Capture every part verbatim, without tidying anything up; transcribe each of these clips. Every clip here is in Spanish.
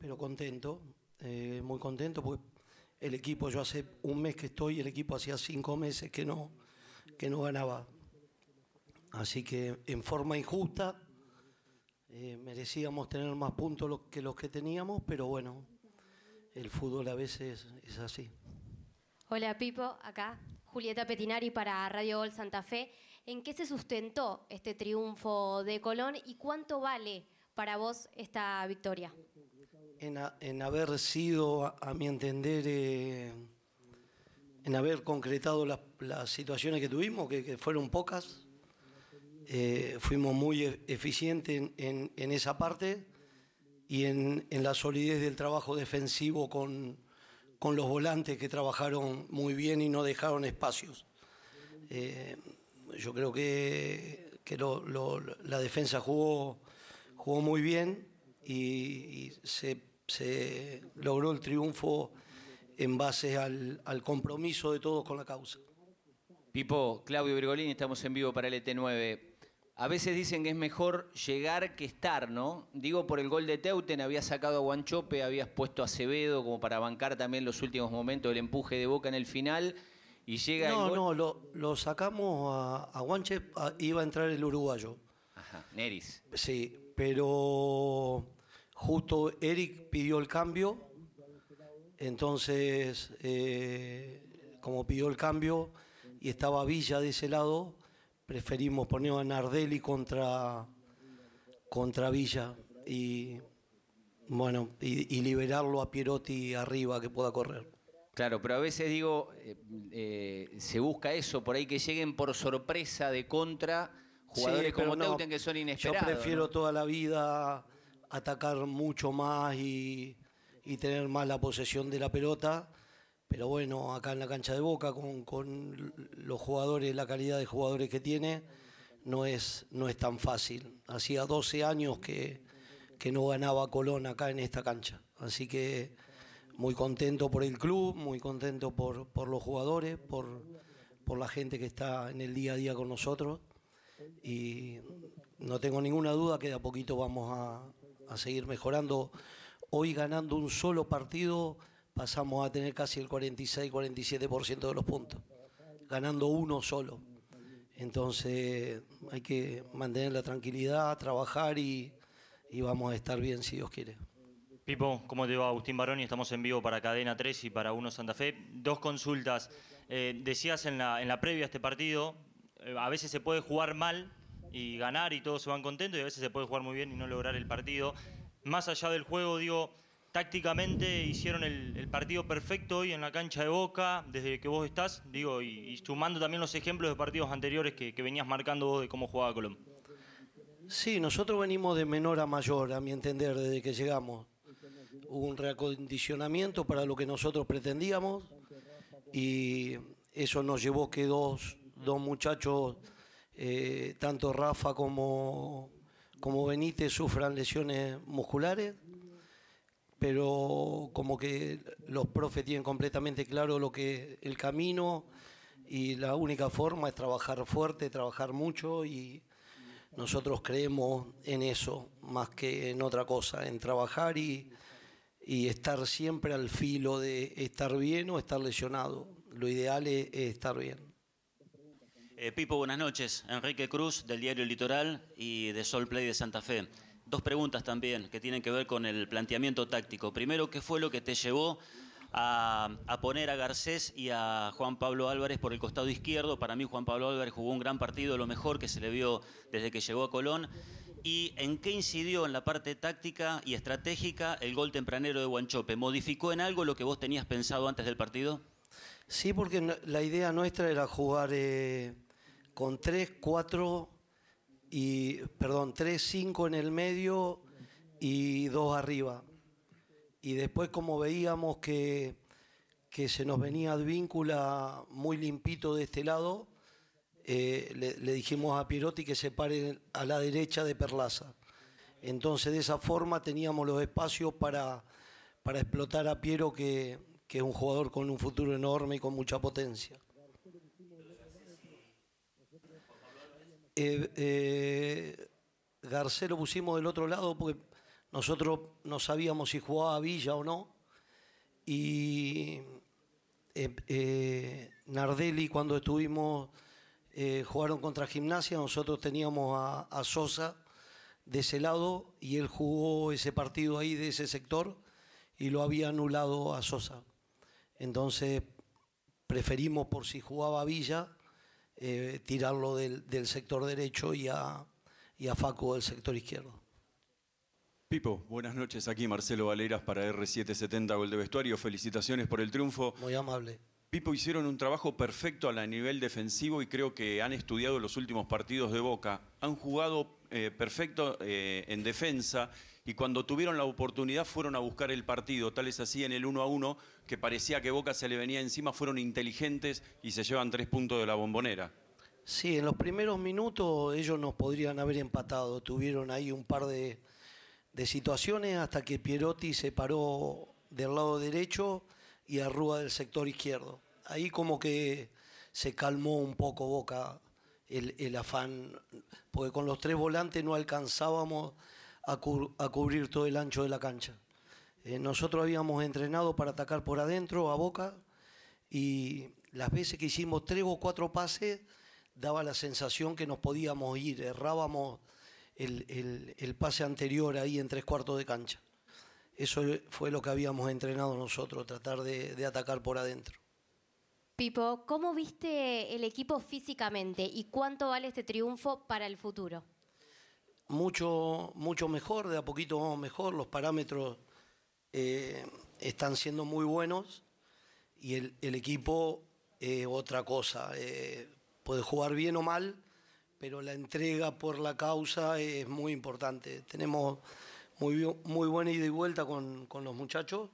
pero contento, eh, muy contento, porque el equipo, yo hace un mes que estoy, el equipo hacía cinco meses que no, que no ganaba. Así que en forma injusta eh, merecíamos tener más puntos que los que teníamos, pero bueno, el fútbol a veces es así. Hola Pipo, acá Julieta Petinari para Radio Gol Santa Fe. ¿En qué se sustentó este triunfo de Colón y cuánto vale para vos esta victoria? En, a, en haber sido, a, a mi entender, eh, en haber concretado la, las situaciones que tuvimos, que, que fueron pocas, eh, fuimos muy eficientes en, en, en esa parte y en, en la solidez del trabajo defensivo con... con los volantes que trabajaron muy bien y no dejaron espacios. Eh, yo creo que, que lo, lo, la defensa jugó, jugó muy bien y, y se, se logró el triunfo en base al, al compromiso de todos con la causa. Pipo, Claudio Virgolini, estamos en vivo para el E T nueve. A veces dicen que es mejor llegar que estar, ¿no? Digo, por el gol de Teuten, habías sacado a Wanchope, habías puesto a Cebedo como para bancar también los últimos momentos, el empuje de Boca en el final, y llega no, el gol... No, no, lo, lo sacamos a, a Wanchope, iba a entrar el uruguayo. Ajá, Neris. Sí, pero justo Eric pidió el cambio, entonces, eh, como pidió el cambio y estaba Villa de ese lado... Preferimos poner a Nardelli contra, contra Villa y, bueno, y, y liberarlo a Pierotti arriba que pueda correr. Claro, pero a veces digo, eh, eh, se busca eso, por ahí que lleguen por sorpresa de contra jugadores sí, como no, Teuten que son inesperados. Yo prefiero ¿no? toda la vida atacar mucho más y, y tener más la posesión de la pelota. Pero bueno, acá en la cancha de Boca, con, con los jugadores, la calidad de jugadores que tiene, no es, no es tan fácil. Hacía doce años que, que no ganaba Colón acá en esta cancha. Así que muy contento por el club, muy contento por, por los jugadores, por, por la gente que está en el día a día con nosotros. Y no tengo ninguna duda que de a poquito vamos a, a seguir mejorando. Hoy ganando un solo partido... pasamos a tener casi el cuarenta y seis, cuarenta y siete por ciento de los puntos, ganando uno solo. Entonces hay que mantener la tranquilidad, trabajar y, y vamos a estar bien si Dios quiere. Pipo, ¿cómo te va? Agustín Baroni, estamos en vivo para Cadena tres y para Uno Santa Fe. Dos consultas. Eh, decías en la, en la previa a este partido, eh, a veces se puede jugar mal y ganar y todos se van contentos y a veces se puede jugar muy bien y no lograr el partido. Más allá del juego, digo... Tácticamente hicieron el, el partido perfecto hoy en la cancha de Boca, desde que vos estás, digo, y, y sumando también los ejemplos de partidos anteriores que, que venías marcando vos de cómo jugaba Colón. Sí, nosotros venimos de menor a mayor, a mi entender, desde que llegamos. Hubo un reacondicionamiento para lo que nosotros pretendíamos y eso nos llevó que dos, dos muchachos, eh, tanto Rafa como, como Benítez, sufran lesiones musculares. Pero como que los profes tienen completamente claro lo que el camino y la única forma es trabajar fuerte, trabajar mucho y nosotros creemos en eso más que en otra cosa, en trabajar y, y estar siempre al filo de estar bien o estar lesionado. Lo ideal es, es estar bien. Eh, Pipo, buenas noches. Enrique Cruz, del diario El Litoral y de Sol Play de Santa Fe. Dos preguntas también que tienen que ver con el planteamiento táctico. Primero, ¿qué fue lo que te llevó a, a poner a Garcés y a Juan Pablo Álvarez por el costado izquierdo? Para mí Juan Pablo Álvarez jugó un gran partido, lo mejor que se le vio desde que llegó a Colón. ¿Y en qué incidió en la parte táctica y estratégica el gol tempranero de Wanchope? ¿Modificó en algo lo que vos tenías pensado antes del partido? Sí, porque la idea nuestra era jugar eh, con tres, cuatro... y perdón, tres cinco en el medio y dos arriba. Y después como veíamos que, que se nos venía Advíncula muy limpito de este lado, eh, le, le dijimos a Pierotti que se pare a la derecha de Perlaza. Entonces de esa forma teníamos los espacios para, para explotar a Piero, que, que es un jugador con un futuro enorme y con mucha potencia. Eh, eh, Garcés lo pusimos del otro lado porque Nosotros no sabíamos si jugaba Villa o no. Y eh, eh, Nardelli, cuando estuvimos, eh, jugaron contra Gimnasia, nosotros teníamos a, a Sosa de ese lado y él jugó ese partido ahí de ese sector y lo había anulado a Sosa. Entonces preferimos, por si jugaba Villa, eh, tirarlo del, del sector derecho y a, y a Facu del sector izquierdo. Pipo, buenas noches. Aquí Marcelo Valeras para R setecientos setenta Gol de Vestuario. Felicitaciones por el triunfo. Muy amable. Pipo, hicieron un trabajo perfecto a nivel defensivo y creo que han estudiado los últimos partidos de Boca. Han jugado eh, perfecto eh, en defensa y cuando tuvieron la oportunidad fueron a buscar el partido. Tal es así en el uno a uno que parecía que Boca se le venía encima, fueron inteligentes y se llevan tres puntos de la Bombonera. Sí, en los primeros minutos ellos nos podrían haber empatado. Tuvieron ahí un par de... de situaciones hasta que Pierotti se paró del lado derecho y Arrúa del sector izquierdo. Ahí como que se calmó un poco Boca el, el afán, porque con los tres volantes no alcanzábamos a, cu- a cubrir todo el ancho de la cancha. Eh, nosotros habíamos entrenado para atacar por adentro a Boca y las veces que hicimos tres o cuatro pases daba la sensación que nos podíamos ir, errábamos El, el, el pase anterior ahí en tres cuartos de cancha. Eso fue lo que habíamos entrenado nosotros, tratar de, de atacar por adentro. Pipo, ¿cómo viste el equipo físicamente y cuánto vale este triunfo para el futuro? Mucho, mucho mejor, de a poquito vamos mejor, los parámetros eh, están siendo muy buenos y el, el equipo eh, otra cosa, eh, puede jugar bien o mal, pero la entrega por la causa es muy importante. Tenemos muy, muy buena ida y vuelta con, con los muchachos,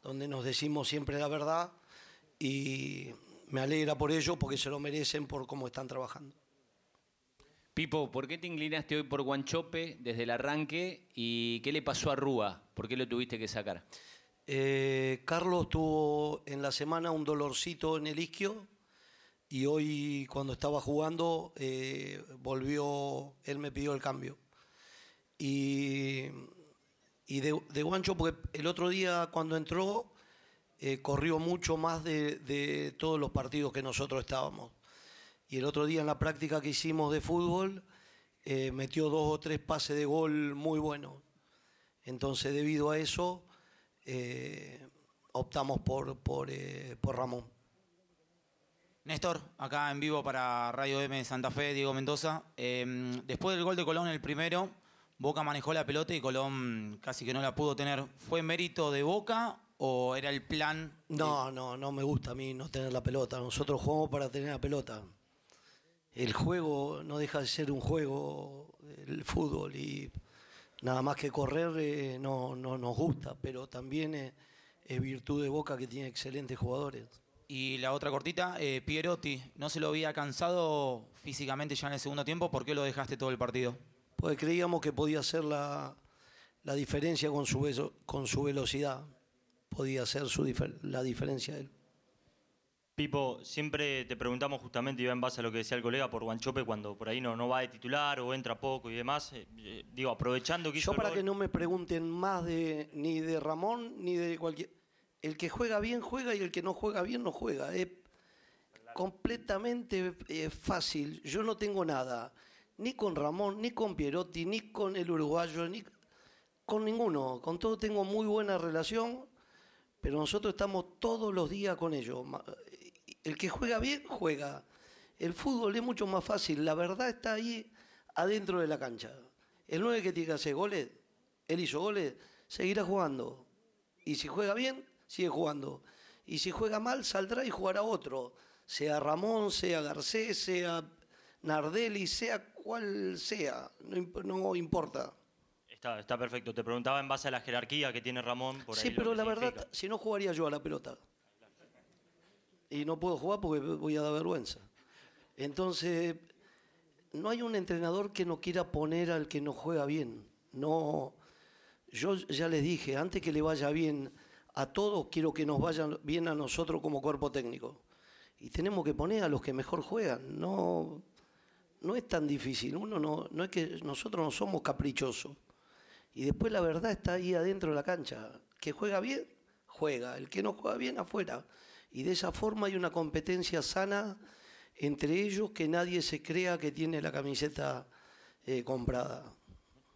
donde nos decimos siempre la verdad y me alegra por ello porque se lo merecen por cómo están trabajando. Pipo, ¿por qué te inclinaste hoy por Wanchope desde el arranque y qué le pasó a Rúa? ¿Por qué lo tuviste que sacar? Eh, Carlos tuvo en la semana un dolorcito en el isquio, y hoy cuando estaba jugando eh, volvió, él me pidió el cambio. Y, y de, de Wanchope, porque el otro día cuando entró eh, corrió mucho más de, de todos los partidos que nosotros estábamos. Y el otro día en la práctica que hicimos de fútbol eh, metió dos o tres pases de gol muy buenos. Entonces debido a eso eh, optamos por, por, eh, por Ramón. Néstor, acá en vivo para Radio M de Santa Fe, Diego Mendoza. Eh, después del gol de Colón, el primero, Boca manejó la pelota y Colón casi que no la pudo tener. ¿Fue mérito de Boca o era el plan? No, de... no, no me gusta a mí no tener la pelota. Nosotros jugamos para tener la pelota. El juego no deja de ser un juego, el fútbol, y nada más que correr eh, no, no nos gusta, pero también es, es virtud de Boca que tiene excelentes jugadores. Y la otra cortita, eh, Pierotti, ¿no se lo había cansado físicamente ya en el segundo tiempo? ¿Por qué lo dejaste todo el partido? Pues creíamos que podía hacer la, la diferencia con su, con su velocidad. Podía hacer su, la diferencia él. Pipo, siempre te preguntamos justamente, iba en base a lo que decía el colega, por Wanchope cuando por ahí no, no va de titular o entra poco y demás. Eh, eh, digo, aprovechando que hizo... Yo para el... que no me pregunten más de ni de Ramón ni de cualquier... El que juega bien, juega, y el que no juega bien, no juega. Es completamente fácil. Yo no tengo nada, ni con Ramón, ni con Pierotti, ni con el uruguayo, ni con ninguno. Con todo tengo muy buena relación, pero nosotros estamos todos los días con ellos. El que juega bien, juega. El fútbol es mucho más fácil. La verdad está ahí adentro de la cancha. El nueve que tiene que hacer goles, él hizo goles, seguirá jugando. Y si juega bien... sigue jugando. Y si juega mal, saldrá y jugará otro. Sea Ramón, sea Garcés, sea Nardelli, sea cual sea. No, no importa. Está, está perfecto. Te preguntaba en base a la jerarquía que tiene Ramón. Por ahí sí, pero la significa. Verdad, si no jugaría yo a la pelota. Y no puedo jugar porque voy a dar vergüenza. Entonces, no hay un entrenador que no quiera poner al que no juega bien. No, yo ya les dije, antes que le vaya bien... a todos quiero que nos vayan bien a nosotros como cuerpo técnico. Y tenemos que poner a los que mejor juegan. No, no es tan difícil. Uno no, no es que nosotros no somos caprichosos. Y después la verdad está ahí adentro de la cancha. Que juega bien, juega. El que no juega bien, afuera. Y de esa forma hay una competencia sana entre ellos, que nadie se crea que tiene la camiseta eh, comprada.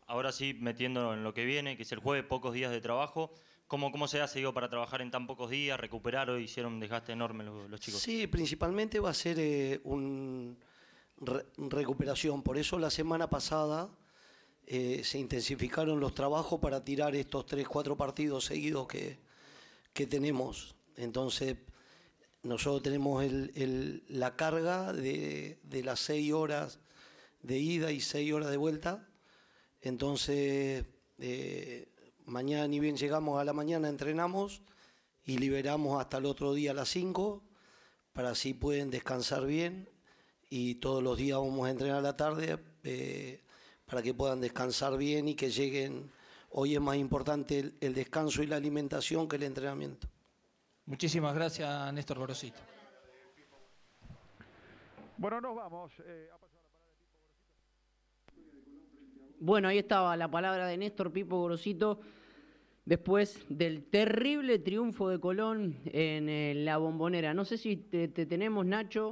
Ahora sí, metiéndonos en lo que viene, que es el jueves, pocos días de trabajo. ¿Cómo, cómo se hace, digo, para trabajar en tan pocos días, recuperar? Hoy hicieron un desgaste enorme los, los chicos. Sí, principalmente va a ser eh, un re recuperación. Por eso la semana pasada eh, se intensificaron los trabajos para tirar estos tres, cuatro partidos seguidos que, que tenemos. Entonces, nosotros tenemos el, el, la carga de, de las seis horas de ida y seis horas de vuelta. Entonces, eh, mañana ni bien llegamos a la mañana, entrenamos y liberamos hasta el otro día a las cinco, para así pueden descansar bien, y todos los días vamos a entrenar a la tarde eh, para que puedan descansar bien y que lleguen. Hoy es más importante el, el descanso y la alimentación que el entrenamiento. Muchísimas gracias, Néstor Gorosito. Bueno, nos vamos. Eh, a pasar... Bueno, ahí estaba la palabra de Néstor Pipo Gorosito después del terrible triunfo de Colón en eh, la Bombonera. No sé si te, te tenemos, Nacho.